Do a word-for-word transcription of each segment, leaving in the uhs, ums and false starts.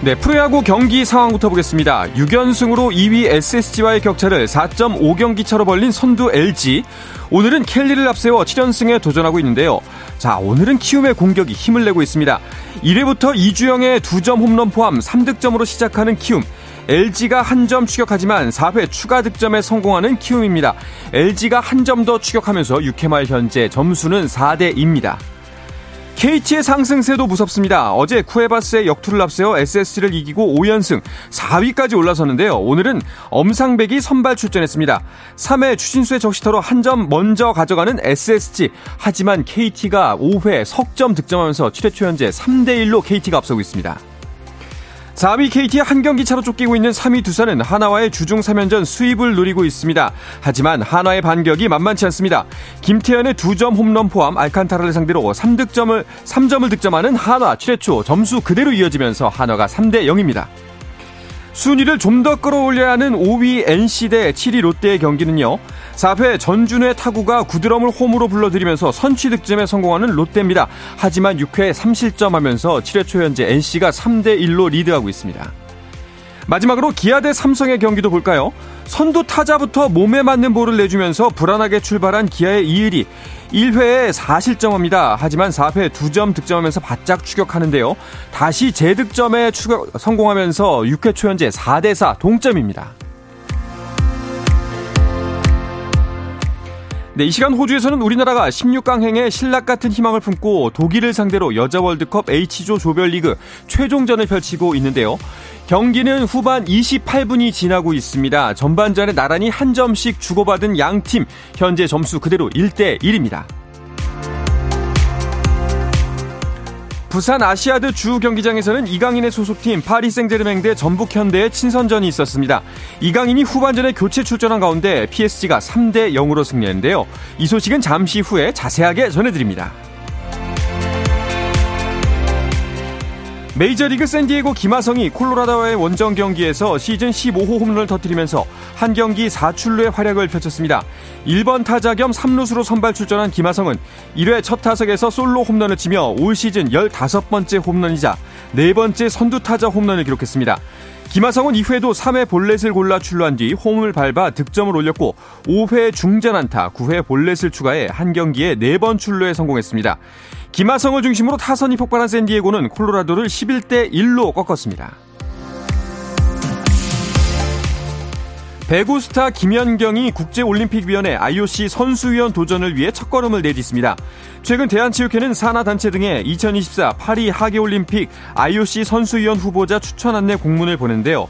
네, 프로야구 경기 상황부터 보겠습니다. 육 연승으로 이 위 에스에스지와의 격차를 사 점 오 경기 차로 벌린 선두 엘지. 오늘은 켈리를 앞세워 칠 연승에 도전하고 있는데요. 자, 오늘은 키움의 공격이 힘을 내고 있습니다. 일 회부터 이주영의 두 점 홈런 포함 삼 득점으로 시작하는 키움. 엘지가 한 점 추격하지만 사 회 추가 득점에 성공하는 키움입니다. 엘지가 한 점 더 추격하면서 육 회 말 현재 점수는 사 대 이입니다. 케이티의 상승세도 무섭습니다. 어제 쿠에바스의 역투를 앞세워 에스에스지를 이기고 오 연승, 사 위까지 올라섰는데요. 오늘은 엄상백이 선발 출전했습니다. 삼 회 추신수의 적시타로 한 점 먼저 가져가는 에스에스지. 하지만 케이티가 오 회 석점 득점하면서 칠 회 초 현재 삼 대 일로 케이티가 앞서고 있습니다. 사 위 케이티의 한 경기 차로 쫓기고 있는 삼 위 두산은 한화와의 주중 삼 연전 수입을 노리고 있습니다. 하지만 한화의 반격이 만만치 않습니다. 김태현의 두 점 홈런 포함 알칸타라를 상대로 삼 득점을, 삼 점을 득점하는 한화 칠 회 초 점수 그대로 이어지면서 한화가 삼 대 영입니다. 순위를 좀 더 끌어올려야 하는 오 위 엔씨 대 칠 위 롯데의 경기는요. 사 회 전준우의 타구가 구드럼을 홈으로 불러들이면서 선취 득점에 성공하는 롯데입니다. 하지만 육 회 삼 실점하면서 칠 회 초 현재 엔씨가 삼 대 일로 리드하고 있습니다. 마지막으로 기아 대 삼성의 경기도 볼까요? 선두 타자부터 몸에 맞는 볼을 내주면서 불안하게 출발한 기아의 이의리. 일 회에 사 실점합니다. 하지만 사 회 두 점 득점하면서 바짝 추격하는데요. 다시 재득점에 추격, 성공하면서 육 회 초 현재 사 대 사 동점입니다. 네, 이 시간 호주에서는 우리나라가 십육 강행에 신락 같은 희망을 품고 독일을 상대로 여자월드컵 H조 조별리그 최종전을 펼치고 있는데요. 경기는 후반 이십팔 분이 지나고 있습니다. 전반전에 나란히 한 점씩 주고받은 양팀, 현재 점수 그대로 일 대 일입니다. 부산 아시아드 주 경기장에서는 이강인의 소속팀 파리생제르맹 대 전북현대의 친선전이 있었습니다. 이강인이 후반전에 교체 출전한 가운데 피에스지가 삼 대 영으로 승리했는데요. 이 소식은 잠시 후에 자세하게 전해드립니다. 메이저리그 샌디에고 김하성이 콜로라도와의 원정 경기에서 시즌 십오 호 홈런을 터뜨리면서 한 경기 사 출루의 활약을 펼쳤습니다. 일 번 타자 겸 삼루수로 선발 출전한 김하성은 일 회 첫 타석에서 솔로 홈런을 치며 올 시즌 열다섯 번째 홈런이자 네 번째 선두 타자 홈런을 기록했습니다. 김하성은 이 회도 삼 회 볼넷을 골라 출루한 뒤 홈을 밟아 득점을 올렸고, 오 회 중전안타, 구 회 볼넷을 추가해 한 경기에 네 번 출루에 성공했습니다. 김하성을 중심으로 타선이 폭발한 샌디에고는 콜로라도를 십일 대 일로 꺾었습니다. 배구 스타 김연경이 국제올림픽위원회 아이오씨 선수위원 도전을 위해 첫걸음을 내딛습니다. 최근 대한체육회는 산하단체 등에 이천이십사 파리 하계올림픽 아이오씨 선수위원 후보자 추천 안내 공문을 보낸데요.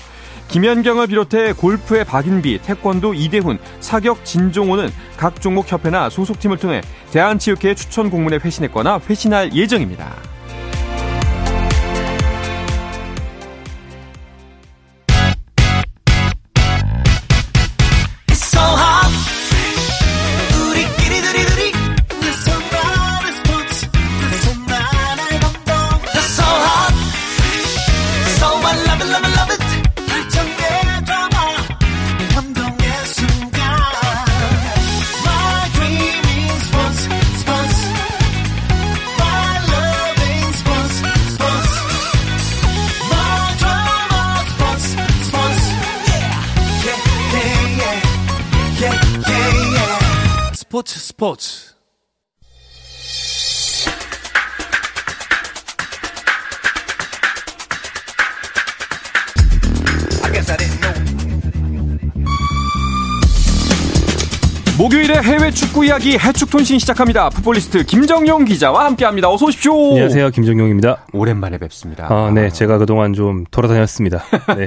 김연경을 비롯해 골프의 박인비, 태권도 이대훈, 사격 진종호는 각 종목 협회나 소속팀을 통해 대한체육회 추천 공문에 회신했거나 회신할 예정입니다. 스포츠 스포츠 목요일에 해외 축구 이야기 해축통신 시작합니다. 풋볼리스트 김정용 기자와 함께합니다. 어서 오십시오. 안녕하세요, 김정용입니다. 오랜만에 뵙습니다. 아, 네, 제가 그동안 좀 돌아다녔습니다. 네.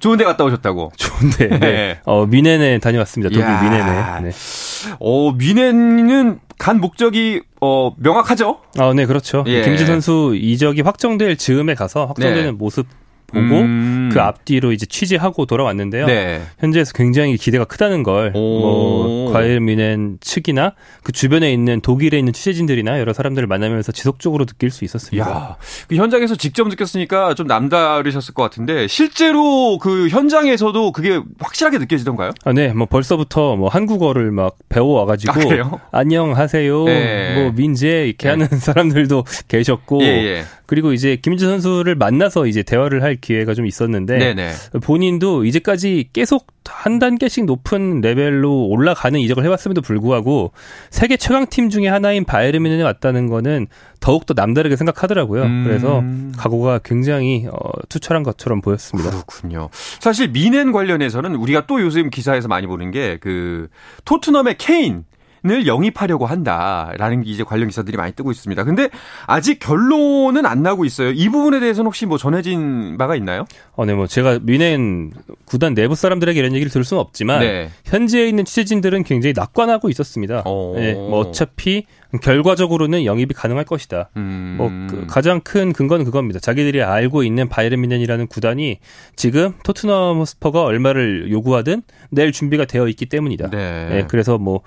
좋은데 갔다 오셨다고? 좋은데. 네. 네. 어, 미넨에 다녀왔습니다. 독일 야. 미넨에. 네. 어, 미넨은 간 목적이 어, 명확하죠? 아, 네, 그렇죠. 예. 김민재 선수 이적이 확정될 즈음에 가서 확정되는 네. 모습. 보고 음. 그 앞뒤로 이제 취재하고 돌아왔는데요. 네. 현지에서 굉장히 기대가 크다는 걸 뭐 과일 미넨 측이나 그 주변에 있는 독일에 있는 취재진들이나 여러 사람들을 만나면서 지속적으로 느낄 수 있었습니다. 야, 그 현장에서 직접 느꼈으니까 좀 남다르셨을 것 같은데 실제로 그 현장에서도 그게 확실하게 느껴지던가요? 아, 네, 뭐 벌써부터 뭐 한국어를 막 배워와가지고 아, 안녕하세요, 네. 뭐 민재 이렇게 네. 하는 사람들도 계셨고. 예, 예. 그리고 이제 김민재 선수를 만나서 이제 대화를 할 기회가 좀 있었는데 네네. 본인도 이제까지 계속 한 단계씩 높은 레벨로 올라가는 이적을 해봤음에도 불구하고 세계 최강팀 중에 하나인 바이에른 뮌헨에 왔다는 거는 더욱더 남다르게 생각하더라고요. 음. 그래서 각오가 굉장히 어, 투철한 것처럼 보였습니다. 그렇군요. 사실 뮌헨 관련해서는 우리가 또 요즘 기사에서 많이 보는 게 그 토트넘의 케인 을 영입하려고 한다라는 이제 관련 기사들이 많이 뜨고 있습니다. 근데 아직 결론은 안 나고 있어요. 이 부분에 대해서는 혹시 뭐 전해진 바가 있나요? 어, 네, 뭐 제가 뮌헨 구단 내부 사람들에게 이런 얘기를 들을 수는 없지만 네. 현지에 있는 취재진들은 굉장히 낙관하고 있었습니다. 네, 뭐 어차피 결과적으로는 영입이 가능할 것이다. 음. 뭐 그 가장 큰 근거는 그겁니다. 자기들이 알고 있는 바이에른 뮌헨이라는 구단이 지금 토트넘 호스퍼가 얼마를 요구하든 낼 준비가 되어 있기 때문이다. 네. 네, 그래서 뭐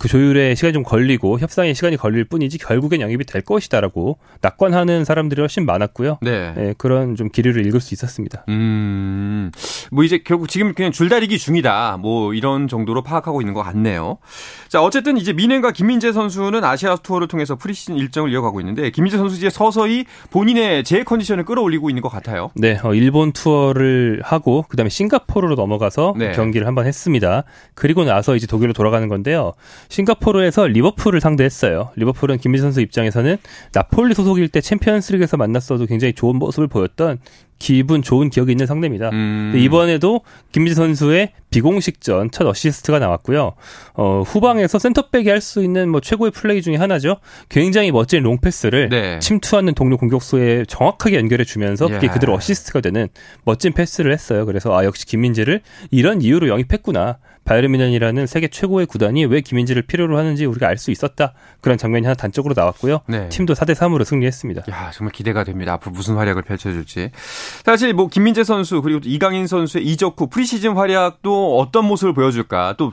그 조율에 시간이 좀 걸리고 협상에 시간이 걸릴 뿐이지 결국엔 영입이 될 것이다라고 낙관하는 사람들이 훨씬 많았고요. 네. 네, 그런 좀 기류를 읽을 수 있었습니다. 음. 뭐 이제 결국 지금 그냥 줄다리기 중이다. 뭐 이런 정도로 파악하고 있는 것 같네요. 자, 어쨌든 이제 뮌헨과 김민재 선수는 아시아 투어를 통해서 프리시즌 일정을 이어가고 있는데 김민재 선수 이제 서서히 본인의 제 컨디션을 끌어올리고 있는 것 같아요. 네, 어, 일본 투어를 하고 그다음에 싱가포르로 넘어가서 네. 경기를 한번 했습니다. 그리고 나서 이제 독일로 돌아가는 건데요. 싱가포르에서 리버풀을 상대했어요. 리버풀은 김민재 선수 입장에서는 나폴리 소속일 때 챔피언스리그에서 만났어도 굉장히 좋은 모습을 보였던 기분 좋은 기억이 있는 상대입니다. 음. 이번에도 김민재 선수의 비공식전 첫 어시스트가 나왔고요. 어, 후방에서 센터백이 할 수 있는 뭐 최고의 플레이 중에 하나죠. 굉장히 멋진 롱패스를 네. 침투하는 동료 공격수에 정확하게 연결해주면서 그게 야. 그대로 어시스트가 되는 멋진 패스를 했어요. 그래서 아 역시 김민재를 이런 이유로 영입했구나. 바이에른 뮌헨이라는 세계 최고의 구단이 왜 김민재를 필요로 하는지 우리가 알 수 있었다. 그런 장면이 하나 단적으로 나왔고요. 네. 팀도 사 대 삼으로 승리했습니다. 야, 정말 기대가 됩니다. 앞으로 무슨 활약을 펼쳐줄지. 사실 뭐 김민재 선수 그리고 이강인 선수의 이적 후 프리시즌 활약도 어떤 모습을 보여줄까. 또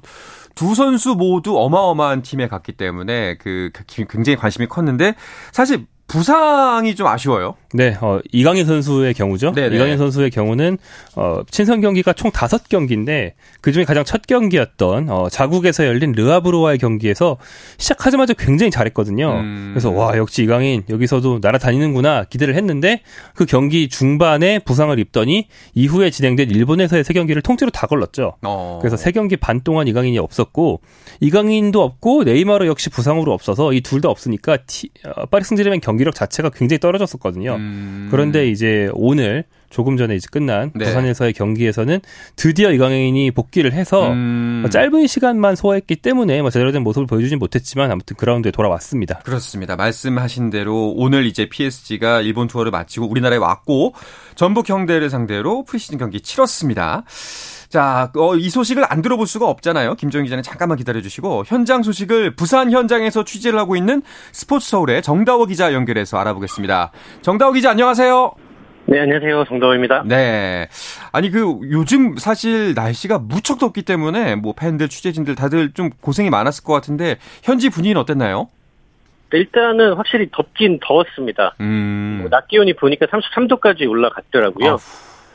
두 선수 모두 어마어마한 팀에 갔기 때문에 그 굉장히 관심이 컸는데 사실 부상이 좀 아쉬워요. 네, 어, 이강인 선수의 경우죠. 네네. 이강인 선수의 경우는 어, 친선 경기가 총 다섯 경기인데 그중에 가장 첫 경기였던 어, 자국에서 열린 르아브로와의 경기에서 시작하자마자 굉장히 잘했거든요. 음... 그래서 와 역시 이강인 여기서도 날아다니는구나 기대를 했는데 그 경기 중반에 부상을 입더니 이후에 진행된 일본에서의 세 경기를 통째로 다 걸렀죠. 어... 그래서 세 경기 반 동안 이강인이 없었고 이강인도 없고 네이마르 역시 부상으로 없어서 이 둘 다 없으니까 티, 어, 파리생제르맹 경기 경기력 자체가 굉장히 떨어졌었거든요. 음... 그런데 이제 오늘 조금 전에 이제 끝난 네. 부산에서의 경기에서는 드디어 이강인이 복귀를 해서 음... 짧은 시간만 소화했기 때문에 제대로 된 모습을 보여주진 못했지만 아무튼 그라운드에 돌아왔습니다. 그렇습니다. 말씀하신 대로 오늘 이제 피에스지가 일본 투어를 마치고 우리나라에 왔고 전북현대를 상대로 프리시즌 경기 치렀습니다. 자, 어, 이 소식을 안 들어볼 수가 없잖아요. 김정용 기자는 잠깐만 기다려주시고 현장 소식을 부산 현장에서 취재를 하고 있는 스포츠서울의 정다워 기자 연결해서 알아보겠습니다. 정다워 기자 안녕하세요. 네, 안녕하세요. 정다워입니다. 네. 아니, 그, 요즘 사실 날씨가 무척 덥기 때문에 뭐 팬들, 취재진들 다들 좀 고생이 많았을 것 같은데 현지 분위기는 어땠나요? 네, 일단은 확실히 덥긴 더웠습니다. 음. 뭐 낮 기온이 보니까 삼십삼 도까지 올라갔더라고요. 어.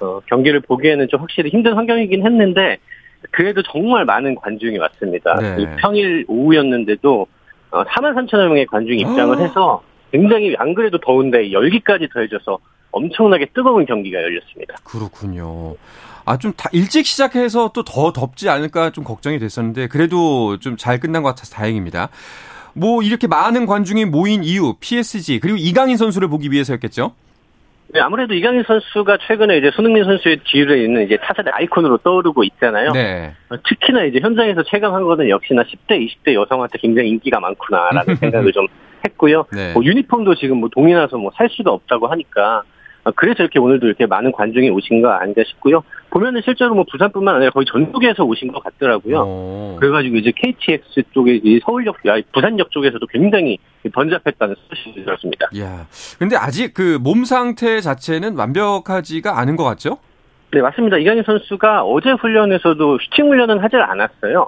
어, 경기를 보기에는 좀 확실히 힘든 환경이긴 했는데 그래도 정말 많은 관중이 왔습니다. 네. 평일 오후였는데도 어, 사만 삼천여 명의 관중이 입장을 어. 해서 굉장히 안 그래도 더운데 열기까지 더해져서 엄청나게 뜨거운 경기가 열렸습니다. 그렇군요. 아, 좀 다 일찍 시작해서 또 더 덥지 않을까 좀 걱정이 됐었는데 그래도 좀 잘 끝난 것 같아서 다행입니다. 뭐 이렇게 많은 관중이 모인 이유 피에스지 그리고 이강인 선수를 보기 위해서였겠죠? 네, 아무래도 이강인 선수가 최근에 이제 손흥민 선수의 뒤를 잇는 이제 타자의 아이콘으로 떠오르고 있잖아요. 네. 특히나 이제 현장에서 체감한 거는 역시나 십 대, 이십 대 여성한테 굉장히 인기가 많구나라는 생각을 좀 했고요. 네. 뭐 유니폼도 지금 뭐 동이 나서 뭐 살 수도 없다고 하니까 그래서 이렇게 오늘도 이렇게 많은 관중이 오신 거 아닌가 싶고요. 보면은 실제로 뭐 부산뿐만 아니라 거의 전국에서 오신 것 같더라고요. 오. 그래가지고 이제 케이티엑스 쪽에 이 서울역, 부산역 쪽에서도 굉장히 번잡했다는 소식이 들었습니다. 야, 근데 아직 그 몸 상태 자체는 완벽하지가 않은 것 같죠? 네, 맞습니다. 이강인 선수가 어제 훈련에서도 슈팅 훈련은 하질 않았어요.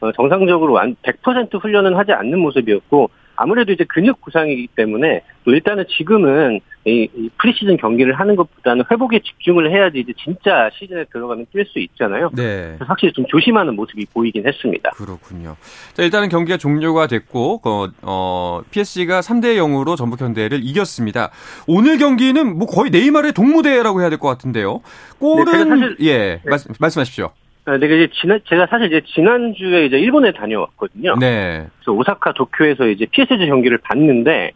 어, 정상적으로 백 퍼센트 훈련은 하지 않는 모습이었고, 아무래도 이제 근육 부상이기 때문에 또 일단은 지금은 이, 이 프리시즌 경기를 하는 것보다는 회복에 집중을 해야지 이제 진짜 시즌에 들어가면 뛸 수 있잖아요. 네. 그래서 확실히 좀 조심하는 모습이 보이긴 했습니다. 그렇군요. 자, 일단은 경기가 종료가 됐고 어, 어, 피에스지가 삼 대 영으로 전북현대를 이겼습니다. 오늘 경기는 뭐 거의 네이마르의 동무대라고 해야 될 것 같은데요. 골은 네, 사실, 예, 네. 말씀, 말씀하십시오. 네, 이제 지난, 제가 사실 이제 지난주에 이제 일본에 다녀왔거든요. 네. 그래서 오사카 도쿄에서 이제 피에스지 경기를 봤는데,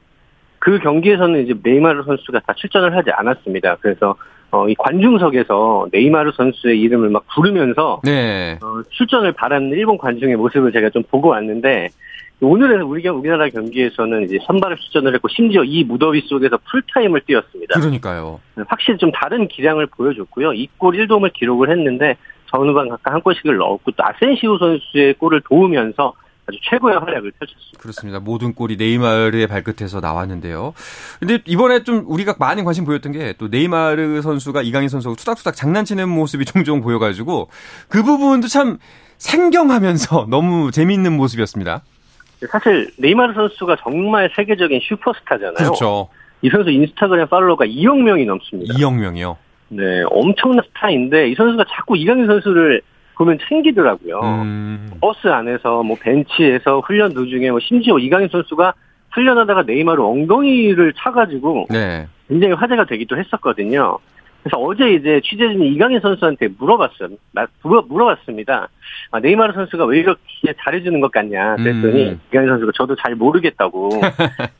그 경기에서는 이제 네이마르 선수가 다 출전을 하지 않았습니다. 그래서, 어, 이 관중석에서 네이마르 선수의 이름을 막 부르면서, 네. 어, 출전을 바라는 일본 관중의 모습을 제가 좀 보고 왔는데, 오늘은 우리, 우리나라 경기에서는 이제 선발을 출전을 했고, 심지어 이 무더위 속에서 풀타임을 뛰었습니다. 그러니까요. 확실히 좀 다른 기량을 보여줬고요. 이 골 일 도움을 기록을 했는데, 전후반 각각 한 골씩을 넣었고 또 아센시오 선수의 골을 도우면서 아주 최고의 활약을 펼쳤습니다. 그렇습니다. 모든 골이 네이마르의 발끝에서 나왔는데요. 근데 이번에 좀 우리가 많은 관심 보였던 게 또 네이마르 선수가 이강인 선수하고 투닥투닥 장난치는 모습이 종종 보여가지고 그 부분도 참 생경하면서 너무 재미있는 모습이었습니다. 사실 네이마르 선수가 정말 세계적인 슈퍼스타잖아요. 그렇죠. 이 선수 인스타그램 팔로워가 이억 명이 넘습니다. 이억 명이요? 네, 엄청난 스타인데 이 선수가 자꾸 이강인 선수를 보면 챙기더라고요. 음. 버스 안에서 뭐 벤치에서 훈련 도중에 뭐 심지어 이강인 선수가 훈련하다가 네이마르 엉덩이를 차가지고 네. 굉장히 화제가 되기도 했었거든요. 그래서 어제 이제 취재진이 이강인 선수한테 물어봤어요. 물어, 물어봤습니다. 아, 네이마르 선수가 왜 이렇게 잘해주는 것 같냐 그랬더니 음. 이강인 선수가 저도 잘 모르겠다고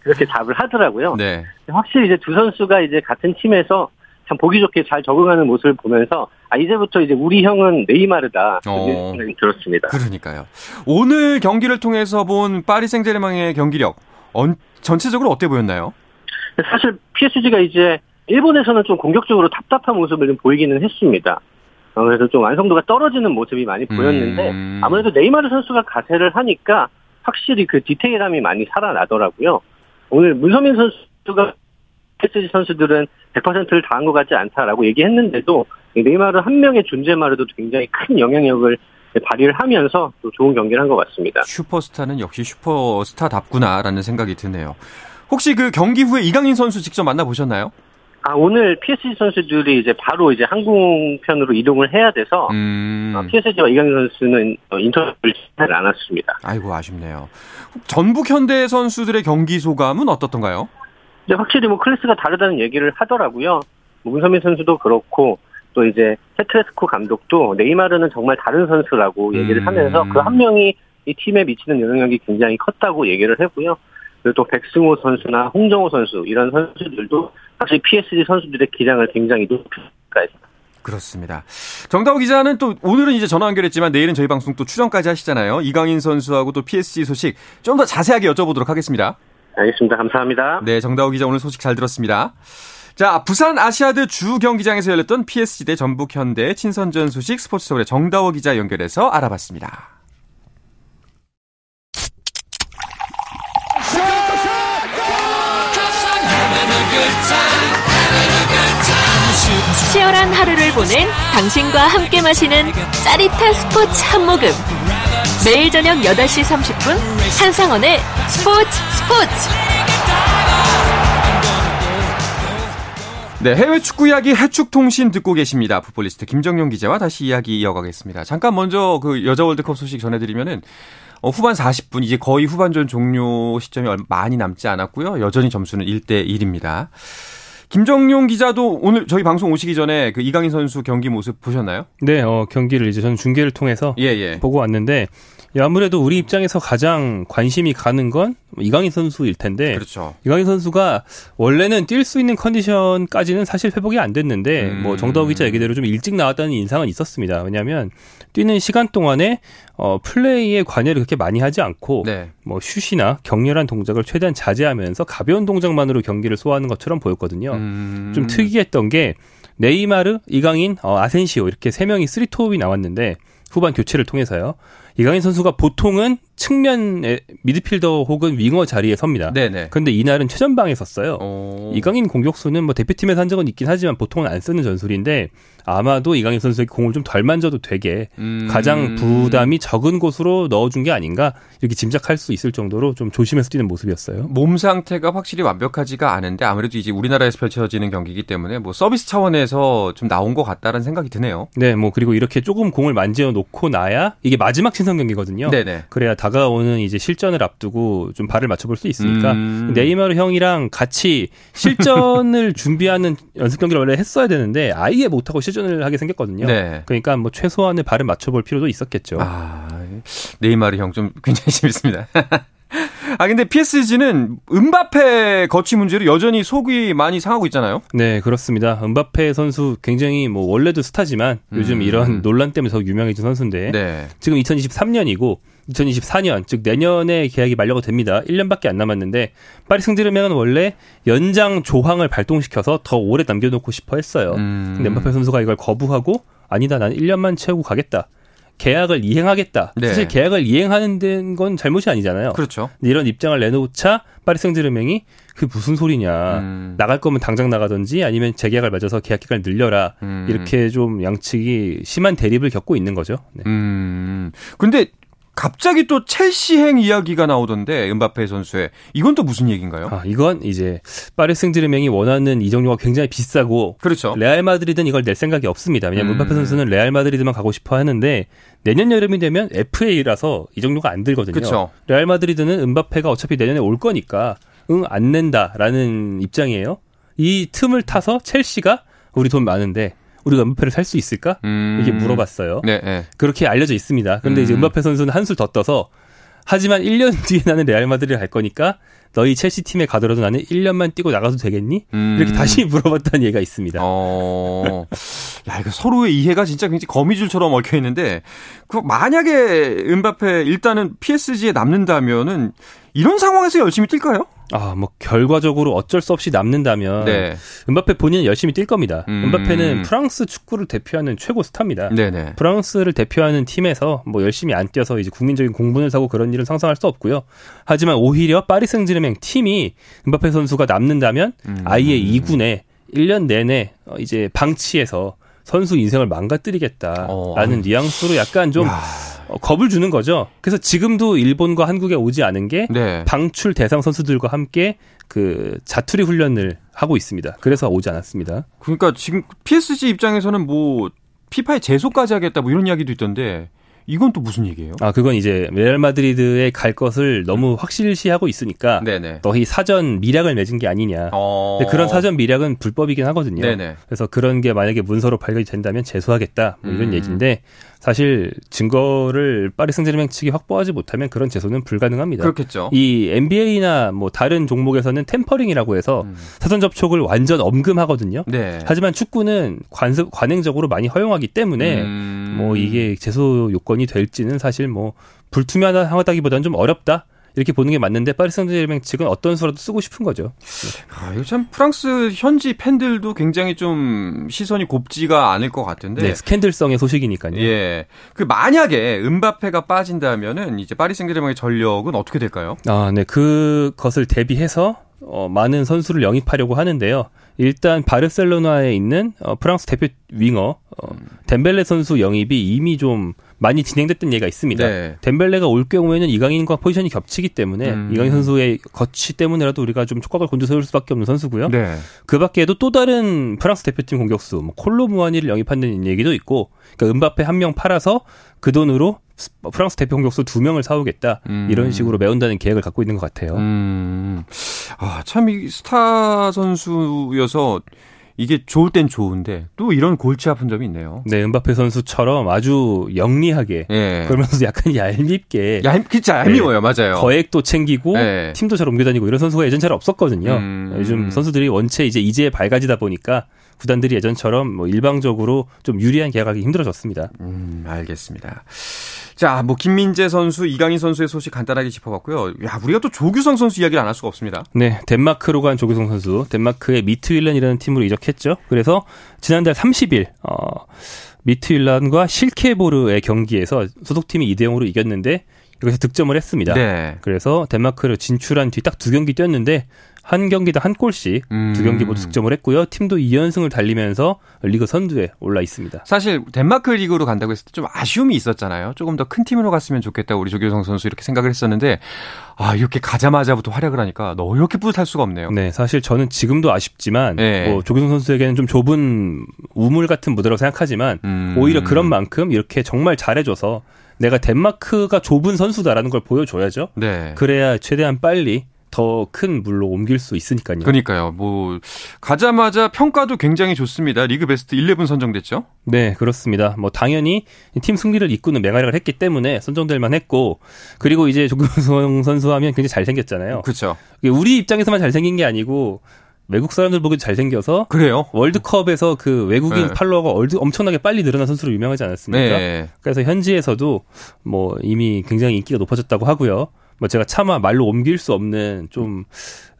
그렇게 답을 하더라고요. 네. 확실히 이제 두 선수가 이제 같은 팀에서 참 보기 좋게 잘 적응하는 모습을 보면서 아 이제부터 이제 우리 형은 네이마르다 그런 생각이 들었습니다. 그러니까요. 오늘 경기를 통해서 본 파리생제르맹의 경기력 어, 전체적으로 어때 보였나요? 사실 피에스지가 이제 일본에서는 좀 공격적으로 답답한 모습을 좀 보이기는 했습니다. 어, 그래서 좀 완성도가 떨어지는 모습이 많이 보였는데 음... 아무래도 네이마르 선수가 가세를 하니까 확실히 그 디테일함이 많이 살아나더라고요. 오늘 문서민 선수가 피에스지 선수들은 백 퍼센트를 다한 것 같지 않다라고 얘기했는데도 네이마르 한 명의 존재만으로도 굉장히 큰 영향력을 발휘를 하면서 또 좋은 경기를 한 것 같습니다. 슈퍼스타는 역시 슈퍼스타답구나라는 생각이 드네요. 혹시 그 경기 후에 이강인 선수 직접 만나보셨나요? 아 오늘 피에스지 선수들이 이제 바로 이제 항공편으로 이동을 해야 돼서 음. 피에스지와 이강인 선수는 인터뷰를 잘 안 왔습니다. 아이고 아쉽네요. 전북 현대 선수들의 경기 소감은 어떻던가요? 이제 확실히 뭐 클래스가 다르다는 얘기를 하더라고요. 문서민 선수도 그렇고 또 이제 세트레스코 감독도 네이마르는 정말 다른 선수라고 얘기를 하면서 음. 그 한 명이 이 팀에 미치는 영향력이 굉장히 컸다고 얘기를 했고요. 그리고 또 백승호 선수나 홍정호 선수 이런 선수들도 사실 피에스지 선수들의 기량을 굉장히 높이 평가했습니다. 그렇습니다. 정다워 기자는 또 오늘은 이제 전화 연결했지만 내일은 저희 방송 또 출연까지 하시잖아요. 이강인 선수하고 또 피에스지 소식 좀 더 자세하게 여쭤보도록 하겠습니다. 알겠습니다. 감사합니다. 네, 정다워 기자 오늘 소식 잘 들었습니다. 자, 부산 아시아드 주 경기장에서 열렸던 피에스지 대 전북현대 친선전 소식 스포츠서울의 정다워 기자 연결해서 알아봤습니다. 치열한 하루를 보낸 당신과 함께 마시는 짜릿한 스포츠 한 모금. 매일 저녁 여덟 시 삼십 분 한상헌의 스포츠 스포츠. 네, 해외 축구 이야기 해축통신 듣고 계십니다. 풋볼리스트 김정용 기자와 다시 이야기 이어가겠습니다. 잠깐 먼저 그 여자월드컵 소식 전해드리면은 어, 후반 사십 분 이제 거의 후반전 종료 시점이 많이 남지 않았고요. 여전히 점수는 일 대 일입니다. 김정용 기자도 오늘 저희 방송 오시기 전에 그 이강인 선수 경기 모습 보셨나요? 네, 어, 경기를 이제 저는 중계를 통해서 예, 예. 보고 왔는데 아무래도 우리 입장에서 가장 관심이 가는 건 이강인 선수일 텐데 그렇죠. 이강인 선수가 원래는 뛸 수 있는 컨디션까지는 사실 회복이 안 됐는데 음. 뭐 정다워 기자 얘기대로 좀 일찍 나왔다는 인상은 있었습니다. 왜냐하면 뛰는 시간 동안에 어, 플레이에 관여를 그렇게 많이 하지 않고 네. 뭐 슛이나 격렬한 동작을 최대한 자제하면서 가벼운 동작만으로 경기를 소화하는 것처럼 보였거든요. 음. 좀 특이했던 게 네이마르, 이강인, 어, 아센시오 이렇게 세 명이 쓰리톱이 나왔는데 후반 교체를 통해서요. 이강인 선수가 보통은 측면의 미드필더 혹은 윙어 자리에 섭니다. 네네. 그런데 이날은 최전방에 섰어요. 오. 이강인 공격수는 뭐 대표팀에서 한 적은 있긴 하지만 보통은 안 쓰는 전술인데 아마도 이강인 선수에게 공을 좀 덜 만져도 되게 음. 가장 부담이 적은 곳으로 넣어준 게 아닌가 이렇게 짐작할 수 있을 정도로 좀 조심해서 뛰는 모습이었어요. 몸 상태가 확실히 완벽하지가 않은데 아무래도 이제 우리나라에서 펼쳐지는 경기이기 때문에 뭐 서비스 차원에서 좀 나온 것 같다라는 생각이 드네요. 네, 뭐 그리고 이렇게 조금 공을 만져 놓고 나야 이게 마지막 친선 경기거든요. 네네. 그래야 다 다가오는 이제 실전을 앞두고 좀 발을 맞춰볼 수 있으니까 음. 네이마르 형이랑 같이 실전을 준비하는 연습 경기를 원래 했어야 되는데 아예 못하고 실전을 하게 생겼거든요. 네. 그러니까 뭐 최소한의 발을 맞춰볼 필요도 있었겠죠. 아, 네이마르 형 좀 굉장히 재밌습니다. 아, 근데 피에스지는 음바페 거취 문제로 여전히 속이 많이 상하고 있잖아요? 네, 그렇습니다. 음바페 선수 굉장히 뭐 원래도 스타지만 음. 요즘 이런 논란 때문에 더 유명해진 선수인데 네. 지금 이천이십삼 년이고 이천이십사 년, 즉 내년에 계약이 만료가 됩니다. 일 년밖에 안 남았는데 파리생제르맹은 원래 연장 조항을 발동시켜서 더 오래 남겨놓고 싶어 했어요. 음. 근데 음바페 선수가 이걸 거부하고 아니다, 난 일 년만 채우고 가겠다. 계약을 이행하겠다. 네. 사실 계약을 이행하는 건 잘못이 아니잖아요. 그렇죠. 이런 입장을 내놓자 파리생제르맹이 그게 무슨 소리냐. 음. 나갈 거면 당장 나가든지 아니면 재계약을 맞아서 계약 기간을 늘려라. 음. 이렇게 좀 양측이 심한 대립을 겪고 있는 거죠. 네. 음. 근데 갑자기 또 첼시행 이야기가 나오던데 음바페 선수의 이건 또 무슨 얘기인가요? 아, 이건 이제 파리 생제르맹이 원하는 이적료가 굉장히 비싸고 그렇죠. 레알 마드리드는 이걸 낼 생각이 없습니다. 왜냐하면 음. 음바페 선수는 레알 마드리드만 가고 싶어 하는데 내년 여름이 되면 에프에이라서 이적료가 안 들거든요. 그렇죠. 레알 마드리드는 음바페가 어차피 내년에 올 거니까 응, 안 낸다라는 입장이에요. 이 틈을 타서 첼시가 우리 돈 많은데 우리가 음바페를 살 수 있을까? 음. 이게 물어봤어요. 네, 네. 그렇게 알려져 있습니다. 그런데 음. 이제 음바페 선수는 한술 더 떠서 하지만 일 년 뒤에 나는 레알 마드리드를 갈 거니까 너희 첼시 팀에 가더라도 나는 일 년만 뛰고 나가도 되겠니? 음. 이렇게 다시 물어봤다는 얘기가 있습니다. 어... 야, 이거 서로의 이해가 진짜 굉장히 거미줄처럼 얽혀 있는데 그 만약에 음바페 일단은 피에스지에 남는다면은 이런 상황에서 열심히 뛸까요? 아, 뭐 결과적으로 어쩔 수 없이 남는다면 네. 음바페 본인은 열심히 뛸 겁니다. 음. 음바페는 프랑스 축구를 대표하는 최고 스타입니다. 네네. 프랑스를 대표하는 팀에서 뭐 열심히 안 뛰어서 이제 국민적인 공분을 사고 그런 일은 상상할 수 없고요. 하지만 오히려 파리 생제르맹 팀이 음바페 선수가 남는다면 음. 아예 이 군에 일 년 내내 이제 방치해서 선수 인생을 망가뜨리겠다라는 어, 뉘앙스로 약간 좀 야. 겁을 주는 거죠. 그래서 지금도 일본과 한국에 오지 않은 게 네. 방출 대상 선수들과 함께 그 자투리 훈련을 하고 있습니다. 그래서 오지 않았습니다. 그러니까 지금 피에스지 입장에서는 뭐 피파에 재소까지 하겠다 뭐 이런 이야기도 있던데 이건 또 무슨 얘기예요? 아, 그건 이제 레알 마드리드에 갈 것을 너무 확실시하고 있으니까 네네. 너희 사전 밀약을 맺은 게 아니냐. 어... 근데 그런 사전 밀약은 불법이긴 하거든요. 네네. 그래서 그런 게 만약에 문서로 발견이 된다면 제소하겠다 뭐 이런 음... 얘기인데 사실 증거를 파리 생제르맹 측이 확보하지 못하면 그런 제소는 불가능합니다. 그렇겠죠. 이 엔비에이나 뭐 다른 종목에서는 템퍼링이라고 해서 음. 사전 접촉을 완전 엄금하거든요. 네. 하지만 축구는 관습, 관행적으로 많이 허용하기 때문에 음... 뭐 이게 제소 요건이 될지는 사실 뭐 불투명하다기보다는 좀 어렵다. 이렇게 보는 게 맞는데 파리 생제르맹 측은 어떤 수라도 쓰고 싶은 거죠. 아, 이거 참 프랑스 현지 팬들도 굉장히 좀 시선이 곱지가 않을 것 같은데. 네, 스캔들성의 소식이니까요. 예, 그 만약에 음바페가 빠진다면은 이제 파리 생제르맹의 전력은 어떻게 될까요? 아, 네, 그것을 대비해서 어, 많은 선수를 영입하려고 하는데요. 일단 바르셀로나에 있는 어, 프랑스 대표 윙어 어, 덴벨레 선수 영입이 이미 좀 많이 진행됐던 얘기가 있습니다. 네. 덴벨레가 올 경우에는 이강인과 포지션이 겹치기 때문에 음. 이강인 선수의 거취 때문에라도 우리가 좀 촉각을 곤두세울 수밖에 없는 선수고요. 네. 그 밖에도 또 다른 프랑스 대표팀 공격수 뭐 콜로 무아니를 영입한다는 얘기도 있고 그러니까 음바페 한 명 팔아서 그 돈으로 프랑스 대표 공격수 두 명을 사오겠다. 음. 이런 식으로 메운다는 계획을 갖고 있는 것 같아요. 음. 아, 참 이 스타 선수여서 이게 좋을 땐 좋은데 또 이런 골치 아픈 점이 있네요. 네, 음바페 선수처럼 아주 영리하게 예. 그러면서 약간 얄밉게 얄, 진짜 얄미워요. 네, 맞아요. 거액도 챙기고 예. 팀도 잘 옮겨다니고 이런 선수가 예전 잘 없었거든요. 음. 요즘 선수들이 원체 이제 이제 밝아지다 보니까 구단들이 예전처럼 뭐 일방적으로 좀 유리한 계약하기 힘들어졌습니다. 음, 알겠습니다. 자, 뭐 김민재 선수, 이강인 선수의 소식 간단하게 짚어봤고요. 야, 우리가 또 조규성 선수 이야기를 안 할 수가 없습니다. 네, 덴마크로 간 조규성 선수, 덴마크의 미트윌란이라는 팀으로 이적했죠. 그래서 지난달 삼십 일 어, 미트윌란과 실케보르의 경기에서 소속팀이 이 대 영으로 이겼는데 여기서 득점을 했습니다. 네. 그래서 덴마크로 진출한 뒤 딱 두 경기 뛰었는데 한 경기당 한 골씩 음. 두 경기 모두 득점을 했고요. 팀도 이 연승을 달리면서 리그 선두에 올라 있습니다. 사실 덴마크 리그로 간다고 했을 때 좀 아쉬움이 있었잖아요. 조금 더 큰 팀으로 갔으면 좋겠다 우리 조규성 선수 이렇게 생각을 했었는데 아 이렇게 가자마자부터 활약을 하니까 너 이렇게 뿌듯할 수가 없네요. 네, 사실 저는 지금도 아쉽지만 네. 뭐 조규성 선수에게는 좀 좁은 우물 같은 무대라고 생각하지만 음. 오히려 그런 만큼 이렇게 정말 잘해줘서 내가 덴마크가 좁은 선수다라는 걸 보여줘야죠. 네. 그래야 최대한 빨리 더 큰 물로 옮길 수 있으니까요. 그러니까요. 뭐 가자마자 평가도 굉장히 좋습니다. 리그 베스트 십일 선정됐죠? 네, 그렇습니다. 뭐 당연히 팀 승리를 이끄는 맹활약을 했기 때문에 선정될 만했고 그리고 이제 조규성 선수 하면 굉장히 잘생겼잖아요. 그렇죠. 우리 입장에서만 잘생긴 게 아니고 외국 사람들 보기도 잘생겨서 그래요? 월드컵에서 그 외국인 네. 팔로워가 엄청나게 빨리 늘어난 선수로 유명하지 않았습니까? 네. 그래서 현지에서도 뭐 이미 굉장히 인기가 높아졌다고 하고요. 뭐 제가 차마 말로 옮길 수 없는 좀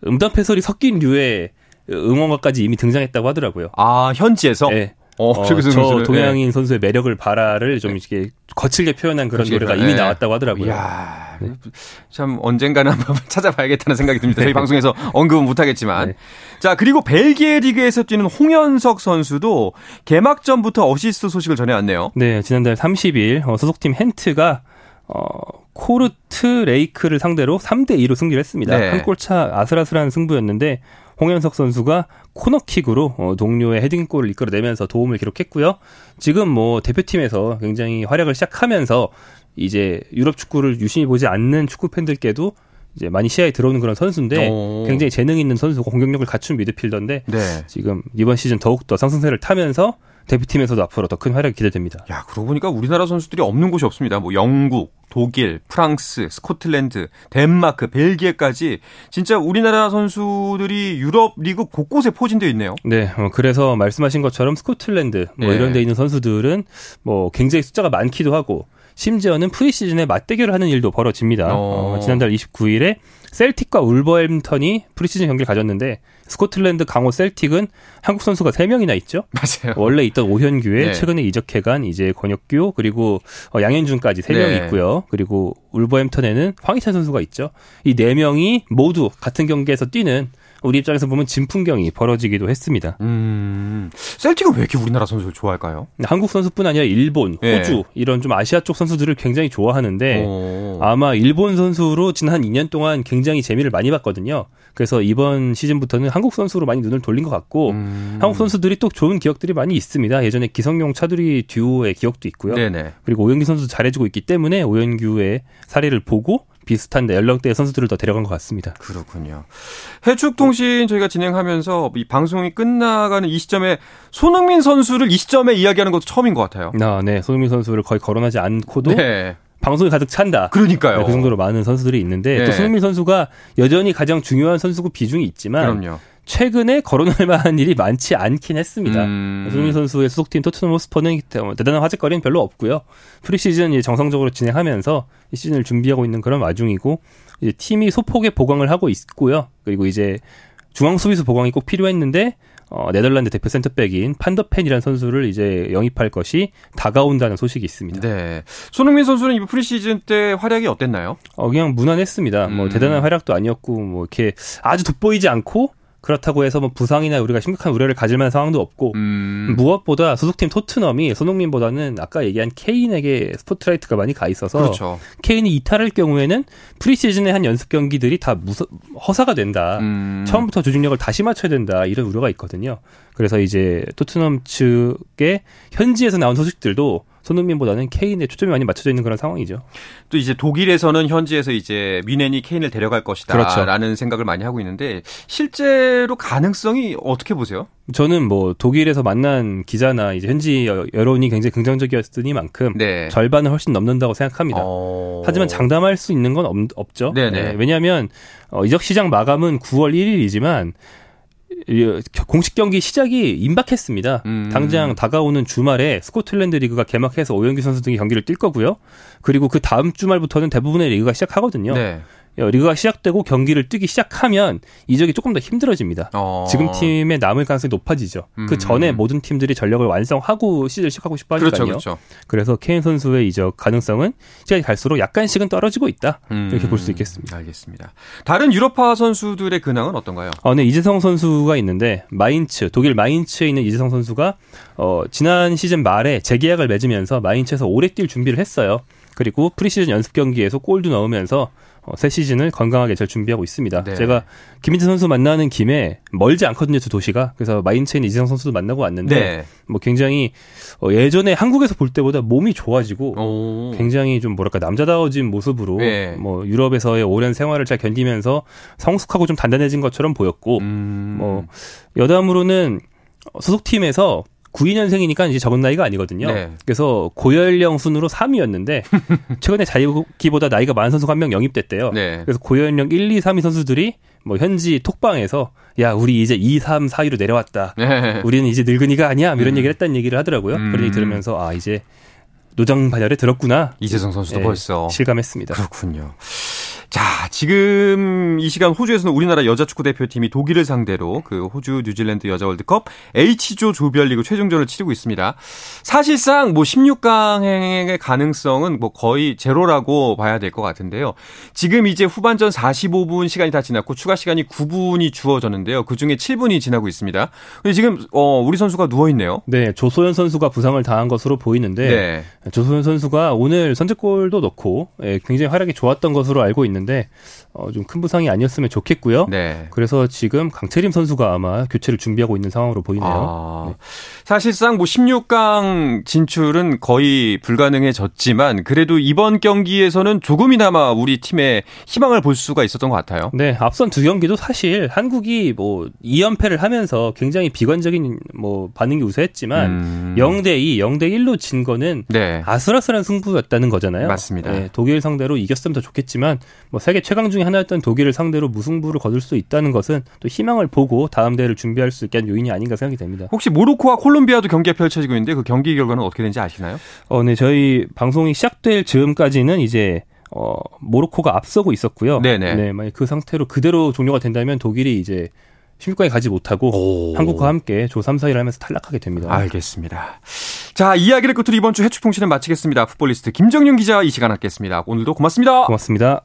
음담패설이 섞인 류의 응원가까지 이미 등장했다고 하더라고요. 아, 현지에서? 네. 어, 어, 저 선수는, 동양인 네. 선수의 매력을 바라를 좀 이렇게 거칠게 표현한 그런 거칠게, 노래가 이미 네. 나왔다고 하더라고요. 이야, 네. 참 언젠가는 한번 찾아봐야겠다는 생각이 듭니다. 저희 네. 방송에서 언급은 못하겠지만. 네. 자, 그리고 벨기에 리그에서 뛰는 홍현석 선수도 개막전부터 어시스트 소식을 전해왔네요. 네, 지난달 삼십 일 소속팀 헨트가 어, 코르트 레이크를 상대로 삼 대 이로 승리를 했습니다. 네. 한 골차 아슬아슬한 승부였는데 홍현석 선수가 코너킥으로 동료의 헤딩골을 이끌어내면서 도움을 기록했고요. 지금 뭐 대표팀에서 굉장히 활약을 시작하면서 이제 유럽 축구를 유심히 보지 않는 축구 팬들께도 이제 많이 시야에 들어오는 그런 선수인데 오. 굉장히 재능 있는 선수고 공격력을 갖춘 미드필더인데 네. 지금 이번 시즌 더욱더 상승세를 타면서 대표팀에서도 앞으로 더 큰 활약이 기대됩니다. 야, 그러고 보니까 우리나라 선수들이 없는 곳이 없습니다. 뭐 영국, 독일, 프랑스, 스코틀랜드, 덴마크, 벨기에까지 진짜 우리나라 선수들이 유럽 리그 곳곳에 포진되어 있네요. 네, 그래서 말씀하신 것처럼 스코틀랜드 뭐 네. 이런 데 있는 선수들은 뭐 굉장히 숫자가 많기도 하고 심지어는 프리시즌에 맞대결을 하는 일도 벌어집니다. 어. 어, 지난달 이십구 일에 셀틱과 울버햄턴이 프리시즌 경기를 가졌는데 스코틀랜드 강호 셀틱은 한국 선수가 세 명이나 있죠. 맞아요. 원래 있던 오현규에 네. 최근에 이적해간 이제 권혁규 그리고 양현준까지 세 명이 네. 있고요. 그리고 울버햄턴에는 황희찬 선수가 있죠. 이 네 명이 모두 같은 경기에서 뛰는 우리 입장에서 보면 진풍경이 벌어지기도 했습니다. 음, 셀틱은 왜 이렇게 우리나라 선수를 좋아할까요? 한국 선수뿐 아니라 일본, 호주 네. 이런 좀 아시아 쪽 선수들을 굉장히 좋아하는데 오. 아마 일본 선수로 지난 한 이 년 동안 굉장히 재미를 많이 봤거든요. 그래서 이번 시즌부터는 한국 선수로 많이 눈을 돌린 것 같고 음. 한국 선수들이 또 좋은 기억들이 많이 있습니다. 예전에 기성용 차두리 듀오의 기억도 있고요. 네네. 그리고 오현규 선수도 잘해주고 있기 때문에 오현규의 사례를 보고 비슷한 연령대의 선수들을 더 데려간 것 같습니다. 그렇군요. 해축통신 저희가 진행하면서 이 방송이 끝나가는 이 시점에 손흥민 선수를 이 시점에 이야기하는 것도 처음인 것 같아요. 아, 네, 손흥민 선수를 거의 거론하지 않고도 네. 방송이 가득 찬다. 그러니까요. 네, 그 정도로 많은 선수들이 있는데 네. 또 손흥민 선수가 여전히 가장 중요한 선수고 비중이 있지만 그럼요. 최근에 거론할 만한 일이 많지 않긴 했습니다. 음. 손흥민 선수의 소속팀 토트넘 호스퍼는 대단한 화제거리는 별로 없고요. 프리시즌 정상적으로 진행하면서 이 시즌을 준비하고 있는 그런 와중이고 이제 팀이 소폭의 보강을 하고 있고요. 그리고 이제 중앙 수비수 보강이 꼭 필요했는데 어, 네덜란드 대표 센터백인 판더펜이라는 선수를 이제 영입할 것이 다가온다는 소식이 있습니다. 네. 손흥민 선수는 이번 프리시즌 때 활약이 어땠나요? 어, 그냥 무난했습니다. 음. 뭐 대단한 활약도 아니었고 뭐 이렇게 아주 돋보이지 않고 그렇다고 해서 뭐 부상이나 우리가 심각한 우려를 가질 만한 상황도 없고 음. 무엇보다 소속팀 토트넘이 손흥민보다는 아까 얘기한 케인에게 스포트라이트가 많이 가 있어서 그렇죠. 케인이 이탈할 경우에는 프리시즌의 한 연습 경기들이 다 무서, 허사가 된다. 음. 처음부터 조직력을 다시 맞춰야 된다. 이런 우려가 있거든요. 그래서 이제 토트넘 측의 현지에서 나온 소식들도 손흥민보다는 케인에 초점이 많이 맞춰져 있는 그런 상황이죠. 또 이제 독일에서는 현지에서 이제 뮌헨이 케인을 데려갈 것이다라는 그렇죠. 생각을 많이 하고 있는데 실제로 가능성이 어떻게 보세요? 저는 뭐 독일에서 만난 기자나 이제 현지 여론이 굉장히 긍정적이었으니만큼 네. 절반을 훨씬 넘는다고 생각합니다. 어... 하지만 장담할 수 있는 건 없, 없죠. 네, 왜냐하면 어, 이적 시장 마감은 구월 일 일이지만 공식 경기 시작이 임박했습니다. 음. 당장 다가오는 주말에 스코틀랜드 리그가 개막해서 오영규 선수 등이 경기를 뛸 거고요. 그리고 그 다음 주말부터는 대부분의 리그가 시작하거든요. 네. 리그가 시작되고 경기를 뛰기 시작하면 이적이 조금 더 힘들어집니다. 어. 지금 팀에 남을 가능성이 높아지죠. 음. 그 전에 모든 팀들이 전력을 완성하고 시즌을 시작하고 싶어 하니까요. 그렇죠, 그렇죠. 그래서 케인 선수의 이적 가능성은 시간이 갈수록 약간씩은 떨어지고 있다. 음. 이렇게 볼 수 있겠습니다. 알겠습니다. 다른 유럽파 선수들의 근황은 어떤가요? 어, 네, 이재성 선수가 있는데 마인츠, 독일 마인츠에 있는 이재성 선수가 어, 지난 시즌 말에 재계약을 맺으면서 마인츠에서 오래 뛸 준비를 했어요. 그리고 프리시즌 연습 경기에서 골도 넣으면서 새 시즌을 건강하게 잘 준비하고 있습니다. 네. 제가 김민재 선수 만나는 김에 멀지 않거든요, 두 도시가. 그래서 마인츠인 이재성 선수도 만나고 왔는데 네. 뭐 굉장히 예전에 한국에서 볼 때보다 몸이 좋아지고 오. 굉장히 좀 뭐랄까 남자다워진 모습으로 네. 뭐 유럽에서의 오랜 생활을 잘 견디면서 성숙하고 좀 단단해진 것처럼 보였고 음. 뭐 여담으로는 소속팀에서 구십이년생이니까 이제 적은 나이가 아니거든요. 네. 그래서 고연령 순으로 삼위였는데 최근에 자기보다 나이가 많은 선수가 한 명 영입됐대요. 네. 그래서 고연령 일, 이, 삼위 선수들이 뭐 현지 톡방에서 야 우리 이제 이, 삼, 사위로 내려왔다. 네. 우리는 이제 늙은이가 아니야. 이런 음. 얘기를 했다는 얘기를 하더라고요. 음. 그런 얘기 들으면서 아 이제 노장 반열에 들었구나. 이재성 선수도 네, 벌써. 실감했습니다. 그렇군요. 자, 지금 이 시간 호주에서는 우리나라 여자 축구 대표팀이 독일을 상대로 그 호주 뉴질랜드 여자월드컵 H조 조별리그 최종전을 치르고 있습니다. 사실상 뭐 십육강의 가능성은 뭐 거의 제로라고 봐야 될 것 같은데요. 지금 이제 후반전 사십오분 시간이 다 지났고 추가 시간이 구분이 주어졌는데요. 그중에 칠분이 지나고 있습니다. 근데 지금 어, 우리 선수가 누워 있네요. 네, 조소연 선수가 부상을 당한 것으로 보이는데 네. 조소연 선수가 오늘 선제골도 넣고 예, 굉장히 활약이 좋았던 것으로 알고 있는. 근데 어, 좀 큰 부상이 아니었으면 좋겠고요. 네. 그래서 지금 강채림 선수가 아마 교체를 준비하고 있는 상황으로 보이네요. 아, 네. 사실상 뭐 십육강 진출은 거의 불가능해졌지만 그래도 이번 경기에서는 조금이나마 우리 팀의 희망을 볼 수가 있었던 것 같아요. 네, 앞선 두 경기도 사실 한국이 뭐 이연패를 하면서 굉장히 비관적인 뭐 반응이 우세했지만 음. 영대 이, 영대 일로 진 거는 네. 아슬아슬한 승부였다는 거잖아요. 맞습니다. 네, 독일 상대로 이겼으면 더 좋겠지만 뭐 세계 최강 중에 하나였던 독일을 상대로 무승부를 거둘 수 있다는 것은 또 희망을 보고 다음 대회를 준비할 수 있게 한 요인이 아닌가 생각이 됩니다. 혹시 모로코와 콜롬비아도 경기가 펼쳐지고 있는데 그 경기 결과는 어떻게 되는지 아시나요? 어, 네, 저희 방송이 시작될 즈음까지는 이제 어, 모로코가 앞서고 있었고요. 네네. 네, 만약 그 상태로 그대로 종료가 된다면 독일이 이제 십육강에 가지 못하고 오. 한국과 함께 조 삼, 사위를 하면서 탈락하게 됩니다. 알겠습니다. 자, 이야기를 끝으로 이번 주 해축통신은 마치겠습니다. 풋볼리스트 김정용 기자 이 시간 함께했습니다. 오늘도 고맙습니다. 고맙습니다.